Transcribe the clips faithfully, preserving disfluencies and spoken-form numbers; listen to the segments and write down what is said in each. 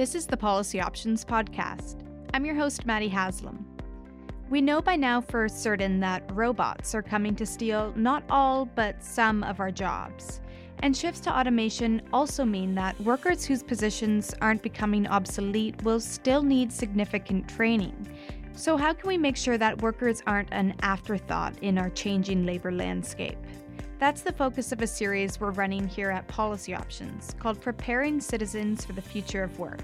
This is the Policy Options podcast. I'm your host, Maddie Haslam. We know by now for certain that robots are coming to steal not all, but some of our jobs. And shifts to automation also mean that workers whose positions aren't becoming obsolete will still need significant training. So how can we make sure that workers aren't an afterthought in our changing labor landscape? That's the focus of a series we're running here at Policy Options called Preparing Citizens for the Future of Work.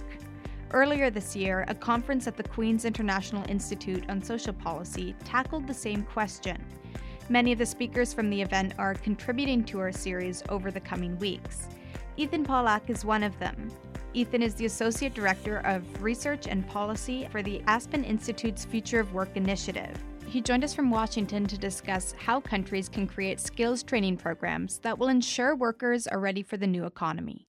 Earlier this year, a conference at the Queen's International Institute on Social Policy tackled the same question. Many of the speakers from the event are contributing to our series over the coming weeks. Ethan Pollak is one of them. Ethan is the Associate Director of Research and Policy for the Aspen Institute's Future of Work Initiative. He joined us from Washington to discuss how countries can create skills training programs that will ensure workers are ready for the new economy.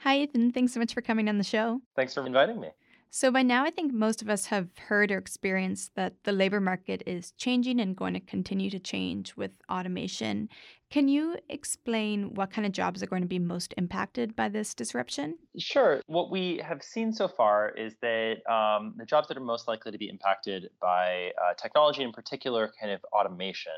Hi, Ethan. Thanks so much for coming on the show. Thanks for inviting me. So by now, I think most of us have heard or experienced that the labor market is changing and going to continue to change with automation. Can you explain what kind of jobs are going to be most impacted by this disruption? Sure. What we have seen so far is that um, the jobs that are most likely to be impacted by uh, technology, in particular kind of automation,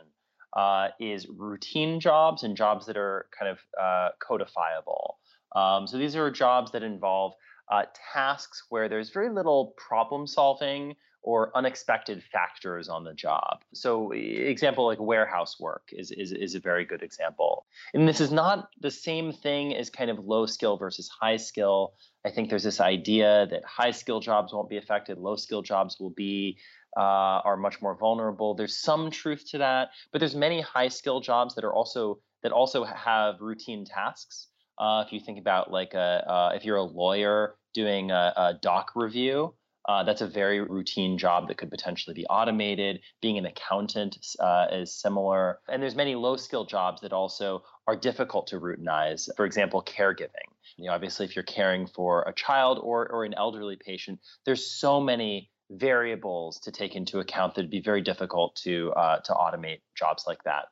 uh, is routine jobs and jobs that are kind of uh, codifiable. Um, so these are jobs that involve Uh, tasks where there's very little problem solving or unexpected factors on the job. So example like warehouse work is, is, is a very good example. And this is not the same thing as kind of low skill versus high skill. I think there's this idea that high skill jobs won't be affected, low skill jobs will be, uh, are much more vulnerable. There's some truth to that, but there's many high skill jobs that are also, that also have routine tasks. Uh, if you think about like a, uh, if you're a lawyer doing a, a doc review, uh, that's a very routine job that could potentially be automated. Being an accountant uh, is similar. And there's many low-skill jobs that also are difficult to routinize. For example, caregiving. You know, obviously, if you're caring for a child or or an elderly patient, there's so many variables to take into account that it'd be very difficult to uh, to automate jobs like that.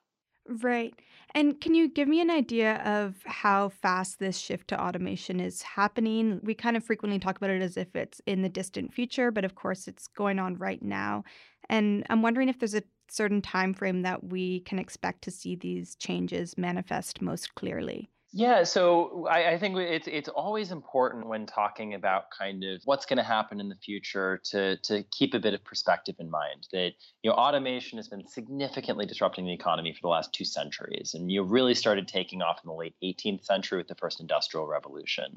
Right. And can you give me an idea of how fast this shift to automation is happening? We kind of frequently talk about it as if it's in the distant future, but of course it's going on right now. And I'm wondering if there's a certain time frame that we can expect to see these changes manifest most clearly. Yeah, so I, I think it's it's always important when talking about kind of what's going to happen in the future to to keep a bit of perspective in mind that, you know, automation has been significantly disrupting the economy for the last two centuries, and you really started taking off in the late eighteenth century with the first Industrial Revolution.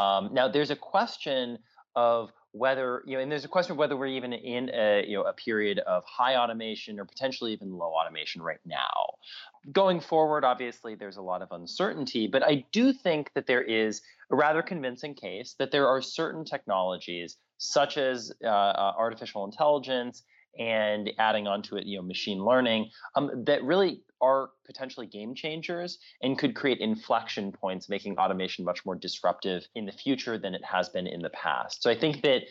Um, now, there's a question of whether, you know, and there's a question of whether we're even in a, you know, a period of high automation or potentially even low automation right now. Going forward, obviously, there's a lot of uncertainty, but I do think that there is a rather convincing case that there are certain technologies such as uh, artificial intelligence and adding onto it, you know, machine learning, um, that really are potentially game changers and could create inflection points, making automation much more disruptive in the future than it has been in the past. So I think that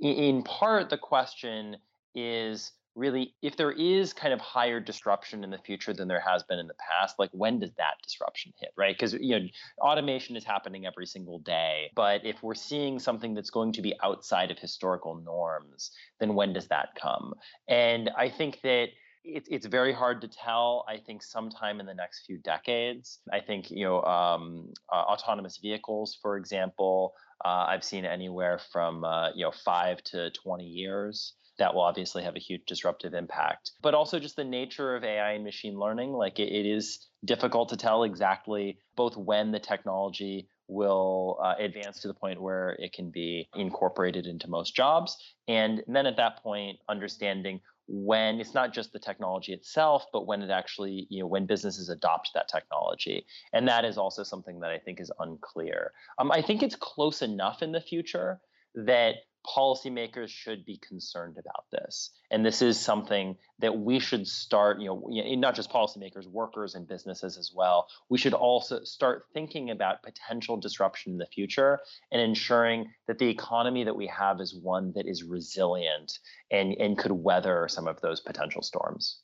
in part, the question is really, if there is kind of higher disruption in the future than there has been in the past, like when does that disruption hit, right? Because, you know, automation is happening every single day. But if we're seeing something that's going to be outside of historical norms, then when does that come? And I think that It's it's very hard to tell. I think sometime in the next few decades. I think you know um, uh, autonomous vehicles, for example, uh, I've seen anywhere from uh, you know five to twenty years. That will obviously have a huge disruptive impact. But also just the nature of A I and machine learning. Like it, it is difficult to tell exactly both when the technology will uh, advance to the point where it can be incorporated into most jobs, and then at that point, understanding when it's not just the technology itself, but when it actually, you know, when businesses adopt that technology. And that is also something that I think is unclear. Um, I think it's close enough in the future that policymakers should be concerned about this. And this is something that we should start, you know, not just policymakers, workers and businesses as well. We should also start thinking about potential disruption in the future and ensuring that the economy that we have is one that is resilient and, and could weather some of those potential storms.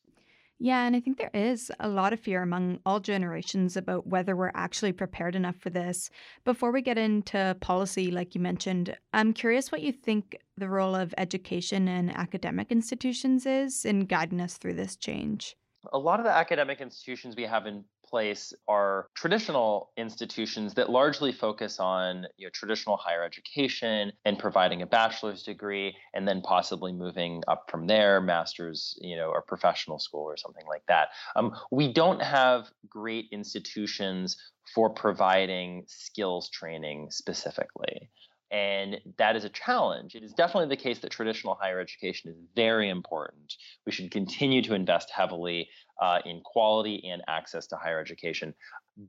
Yeah, and I think there is a lot of fear among all generations about whether we're actually prepared enough for this. Before we get into policy, like you mentioned, I'm curious what you think the role of education and academic institutions is in guiding us through this change. A lot of the academic institutions we have in place are traditional institutions that largely focus on, you know, traditional higher education and providing a bachelor's degree and then possibly moving up from there, master's, you know, or professional school or something like that. Um, we don't have great institutions for providing skills training specifically. And that is a challenge. It is definitely the case that traditional higher education is very important. We should continue to invest heavily uh, in quality and access to higher education.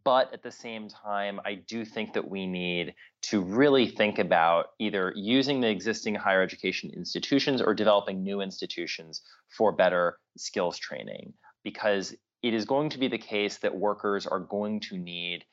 But at the same time, I do think that we need to really think about either using the existing higher education institutions or developing new institutions for better skills training, because it is going to be the case that workers are going to need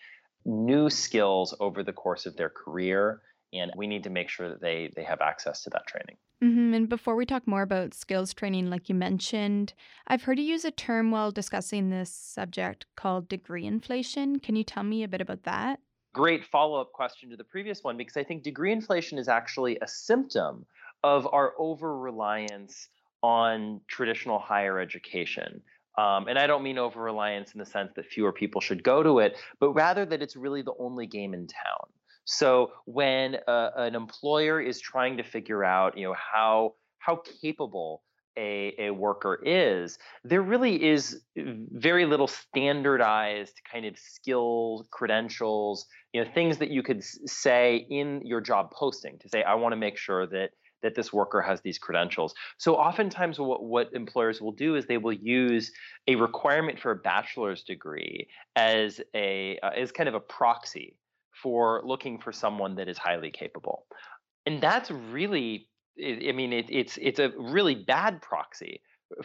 new skills over the course of their career. And we need to make sure that they they have access to that training. Mm-hmm. And before we talk more about skills training, like you mentioned, I've heard you use a term while discussing this subject called degree inflation. Can you tell me a bit about that? Great follow-up question to the previous one, because I think degree inflation is actually a symptom of our over-reliance on traditional higher education. Um, and I don't mean over-reliance in the sense that fewer people should go to it, but rather that it's really the only game in town. So when uh, an employer is trying to figure out, you know, how how capable a, a worker is, there really is very little standardized kind of skill credentials, you know, things that you could say in your job posting to say, I want to make sure that that this worker has these credentials. So oftentimes what, what employers will do is they will use a requirement for a bachelor's degree as a uh, as kind of a proxy for looking for someone that is highly capable. And that's really, I mean, it, it's it's a really bad proxy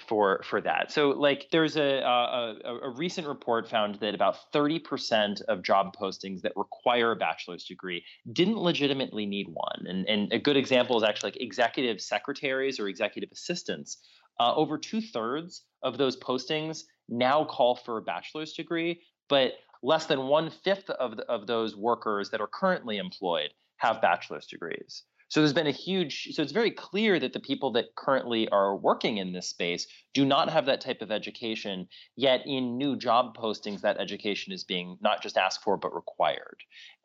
for for that. So like there's a, a, a recent report found that about thirty percent of job postings that require a bachelor's degree didn't legitimately need one. And, and a good example is actually like executive secretaries or executive assistants. Uh, over two thirds of those postings now call for a bachelor's degree, but less than one-fifth of, the, of those workers that are currently employed have bachelor's degrees. So there's been a huge, so it's very clear that the people that currently are working in this space do not have that type of education, yet in new job postings, that education is being not just asked for, but required.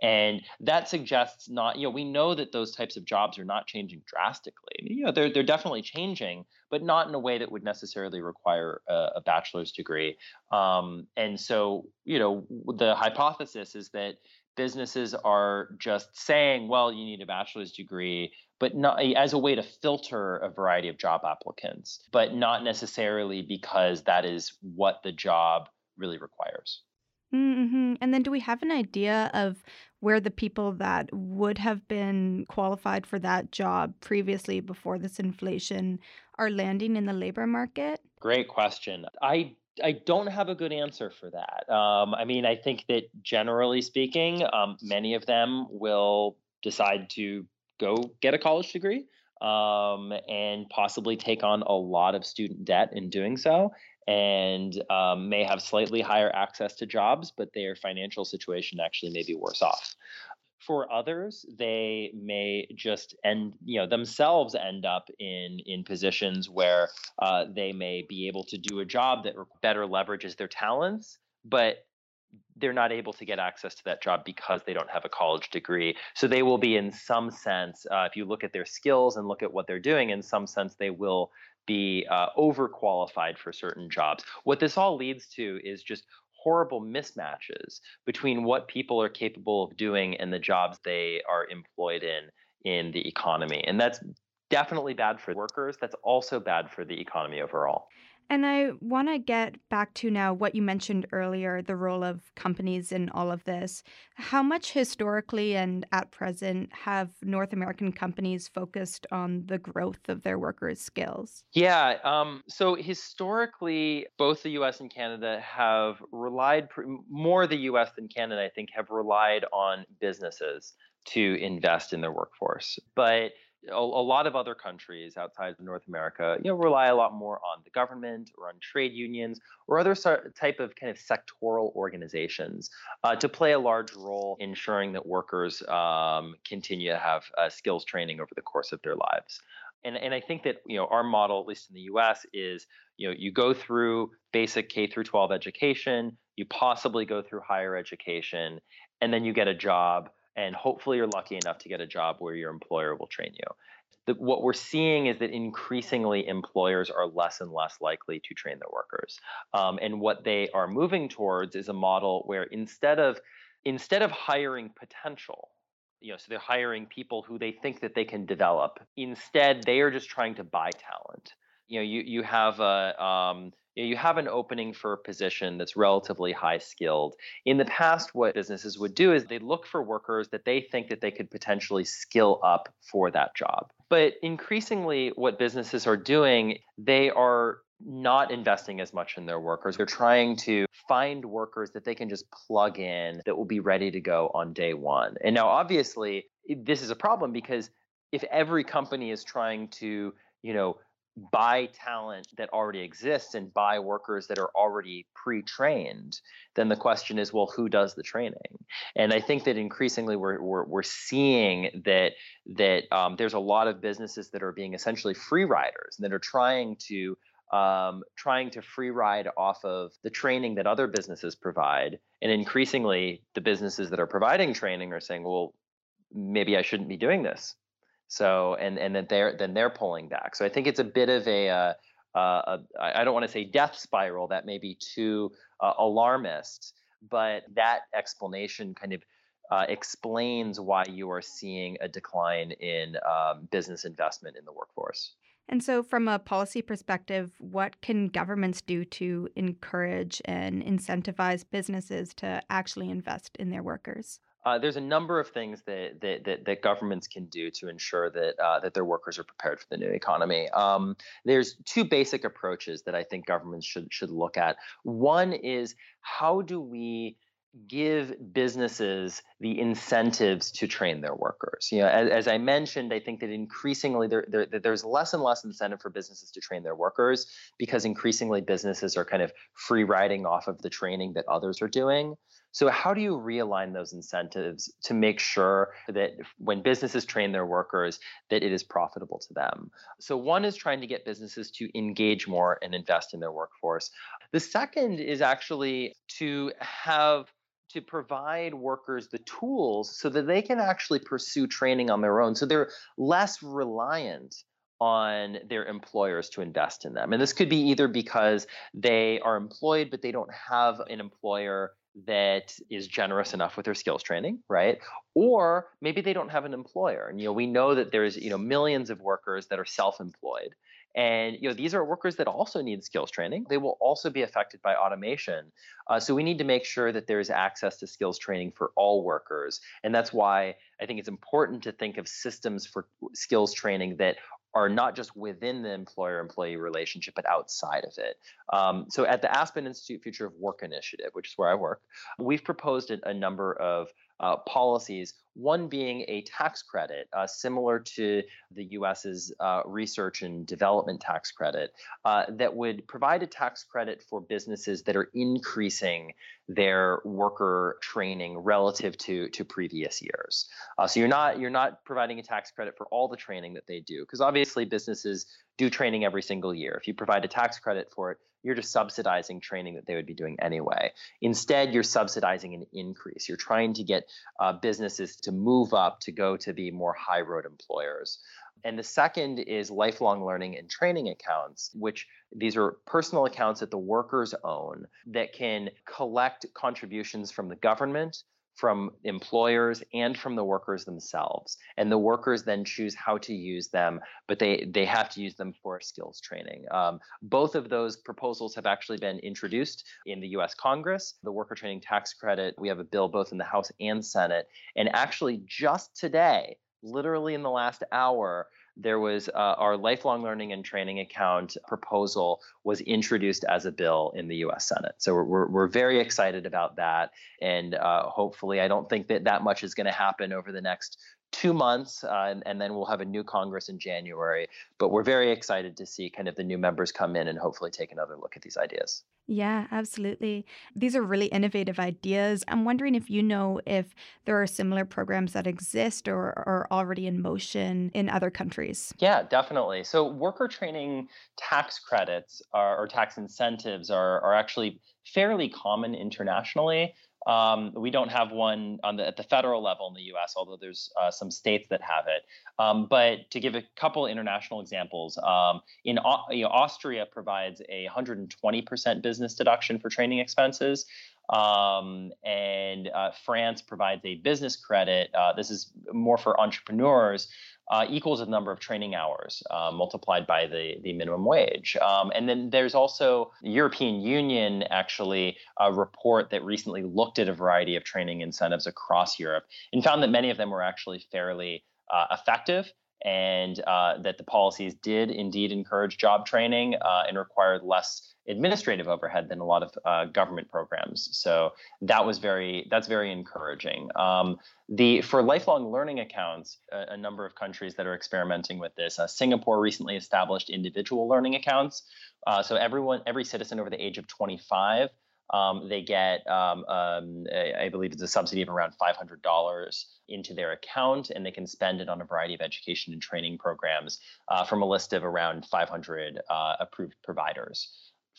And that suggests not, you know, we know that those types of jobs are not changing drastically. I mean, you know, they're, they're definitely changing, but not in a way that would necessarily require a, a bachelor's degree. Um, and so, you know, the hypothesis is that businesses are just saying, well, you need a bachelor's degree, but not as a way to filter a variety of job applicants, but not necessarily because that is what the job really requires. Mm-hmm. And then do we have an idea of where the people that would have been qualified for that job previously before this inflation are landing in the labor market? Great question. I I don't have a good answer for that. Um, I mean, I think that generally speaking, um, many of them will decide to go get a college degree um, and possibly take on a lot of student debt in doing so, and um, may have slightly higher access to jobs, but their financial situation actually may be worse off. For others, they may just end, you know, themselves end up in in positions where uh, they may be able to do a job that better leverages their talents, but they're not able to get access to that job because they don't have a college degree. So they will be, in some sense, uh, if you look at their skills and look at what they're doing, in some sense, they will be uh, overqualified for certain jobs. What this all leads to is just horrible mismatches between what people are capable of doing and the jobs they are employed in in the economy. And that's definitely bad for workers. That's also bad for the economy overall. And I want to get back to now what you mentioned earlier, the role of companies in all of this. How much historically and at present have North American companies focused on the growth of their workers' skills? Yeah. Um, so historically, both the U S and Canada have relied, more the U S than Canada, I think, have relied on businesses to invest in their workforce. But a, a lot of other countries outside of North America, you know, rely a lot more on the government or on trade unions or other type of kind of sectoral organizations uh, to play a large role in ensuring that workers um, continue to have uh, skills training over the course of their lives. And, and I think that, you know, our model, at least in the U S, is, you know, you go through basic K through twelve education, you possibly go through higher education, and then you get a job. And hopefully you're lucky enough to get a job where your employer will train you. The, what we're seeing is that increasingly employers are less and less likely to train their workers. Um, and what they are moving towards is a model where instead of instead of hiring potential, you know, so they're hiring people who they think that they can develop. Instead, they are just trying to buy talent. You know, you you have a um, you have an opening for a position that's relatively high skilled. In the past, what businesses would do is they look for workers that they think that they could potentially skill up for that job. But increasingly, what businesses are doing, they are not investing as much in their workers. They're trying to find workers that they can just plug in that will be ready to go on day one. And now, obviously, this is a problem because if every company is trying to, you know, buy talent that already exists and buy workers that are already pre-trained, then the question is, well, who does the training? And I think that increasingly we're we're, we're seeing that that um, there's a lot of businesses that are being essentially free riders and that are trying to um, trying to free ride off of the training that other businesses provide. And increasingly, the businesses that are providing training are saying, well, maybe I shouldn't be doing this. So and and then they're then they're pulling back. So I think it's a bit of a, uh, uh, a I don't want to say death spiral. That may be too uh, alarmist, but that explanation kind of uh, explains why you are seeing a decline in um, business investment in the workforce. And so, from a policy perspective, what can governments do to encourage and incentivize businesses to actually invest in their workers? Uh, there's a number of things that that, that that governments can do to ensure that uh, that their workers are prepared for the new economy. Um, there's two basic approaches that I think governments should should look at. One is, how do we give businesses the incentives to train their workers? You know, as, as I mentioned, I think that increasingly there, there, there's less and less incentive for businesses to train their workers because increasingly businesses are kind of free riding off of the training that others are doing. So how do you realign those incentives to make sure that when businesses train their workers, that it is profitable to them? So one is trying to get businesses to engage more and invest in their workforce. The second is actually to have to provide workers the tools so that they can actually pursue training on their own, so they're less reliant on their employers to invest in them. And this could be either because they are employed, but they don't have an employer that is generous enough with their skills training, right? Or maybe they don't have an employer. And, you know, we know that there's, you know, millions of workers that are self-employed. And, you know, these are workers that also need skills training. They will also be affected by automation. Uh, so we need to make sure that there is access to skills training for all workers. And that's why I think it's important to think of systems for skills training that are not just within the employer-employee relationship, but outside of it. Um, so at the Aspen Institute Future of Work Initiative, which is where I work, we've proposed a, a number of uh, policies, one being a tax credit uh, similar to the U S's uh, research and development tax credit uh, that would provide a tax credit for businesses that are increasing their worker training relative to to previous years. Uh, so you're not you're not providing a tax credit for all the training that they do, because obviously businesses do training every single year. If you provide a tax credit for it, you're just subsidizing training that they would be doing anyway. Instead, you're subsidizing an increase. You're trying to get uh, businesses to move up, to go to be more high road employers. And the second is lifelong learning and training accounts, which these are personal accounts that the workers own that can collect contributions from the government, from employers, and from the workers themselves. And the workers then choose how to use them, but they, they have to use them for skills training. Um, both of those proposals have actually been introduced in the U S Congress. The worker training tax credit, we have a bill both in the House and Senate. And actually just today, literally in the last hour, there was uh, our lifelong learning and training account proposal was introduced as a bill in the U S Senate. So we're we're, we're very excited about that. And uh, hopefully, I don't think that that much is going to happen over the next two months, uh, and, and then we'll have a new Congress in January. But we're very excited to see kind of the new members come in and hopefully take another look at these ideas. Yeah, absolutely. These are really innovative ideas. I'm wondering if you know if there are similar programs that exist or are already in motion in other countries. Yeah, definitely. So worker training tax credits are, or tax incentives are, are actually fairly common internationally. Um, we don't have one on the, at the federal level in the U S, although there's uh, some states that have it. Um, but to give a couple international examples, um, in you know, Austria provides a one hundred twenty percent business deduction for training expenses. Um, and uh, France provides a business credit. Uh, this is more for entrepreneurs. Uh, equals the number of training hours uh, multiplied by the, the minimum wage. Um, and then there's also the European Union, actually, a report that recently looked at a variety of training incentives across Europe and found that many of them were actually fairly uh, effective, and uh, that the policies did indeed encourage job training uh, and required less administrative overhead than a lot of uh, government programs. So that was very, that's very encouraging. Um, the for lifelong learning accounts, a, a number of countries that are experimenting with this. Uh, Singapore recently established individual learning accounts. Uh, so everyone, every citizen over the age of twenty-five, um, they get, um, um, I believe it's a subsidy of around five hundred dollars into their account, and they can spend it on a variety of education and training programs uh, from a list of around five hundred uh, approved providers.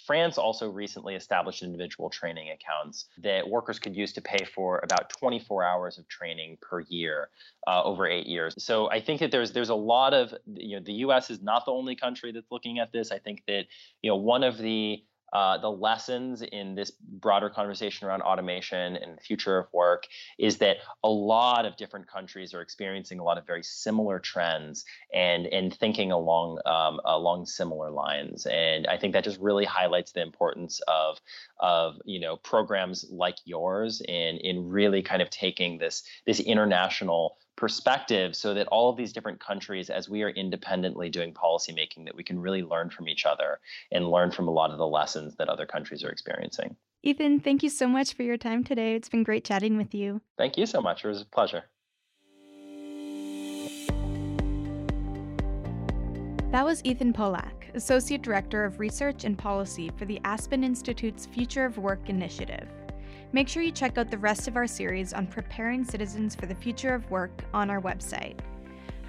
France also recently established individual training accounts that workers could use to pay for about twenty-four hours of training per year uh, over eight years. So I think that there's there's a lot of, you know, the U S is not the only country that's looking at this. I think that, you know, one of the Uh, the lessons in this broader conversation around automation and the future of work is that a lot of different countries are experiencing a lot of very similar trends and and thinking along um, along similar lines. And I think that just really highlights the importance of of you know programs like yours in in really kind of taking this this international perspective, so that all of these different countries, as we are independently doing policymaking, that we can really learn from each other and learn from a lot of the lessons that other countries are experiencing. Ethan, thank you so much for your time today. It's been great chatting with you. Thank you so much. It was a pleasure. That was Ethan Pollak, Associate Director of Research and Policy for the Aspen Institute's Future of Work Initiative. Make sure you check out the rest of our series on preparing citizens for the future of work on our website.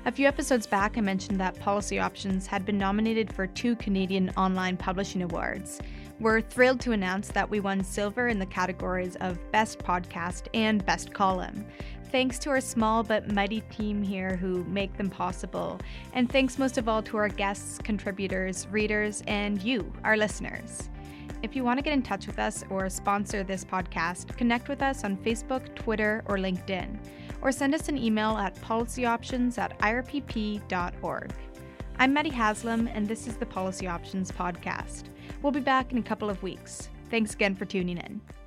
A few episodes back, I mentioned that Policy Options had been nominated for two Canadian online publishing awards. We're thrilled to announce that we won silver in the categories of Best Podcast and Best Column. Thanks to our small but mighty team here who make them possible. And thanks most of all to our guests, contributors, readers, and you, our listeners. If you want to get in touch with us or sponsor this podcast, connect with us on Facebook, Twitter, or LinkedIn, or send us an email at policyoptions at I R P P dot org. I'm Maddie Haslam, and this is the Policy Options Podcast. We'll be back in a couple of weeks. Thanks again for tuning in.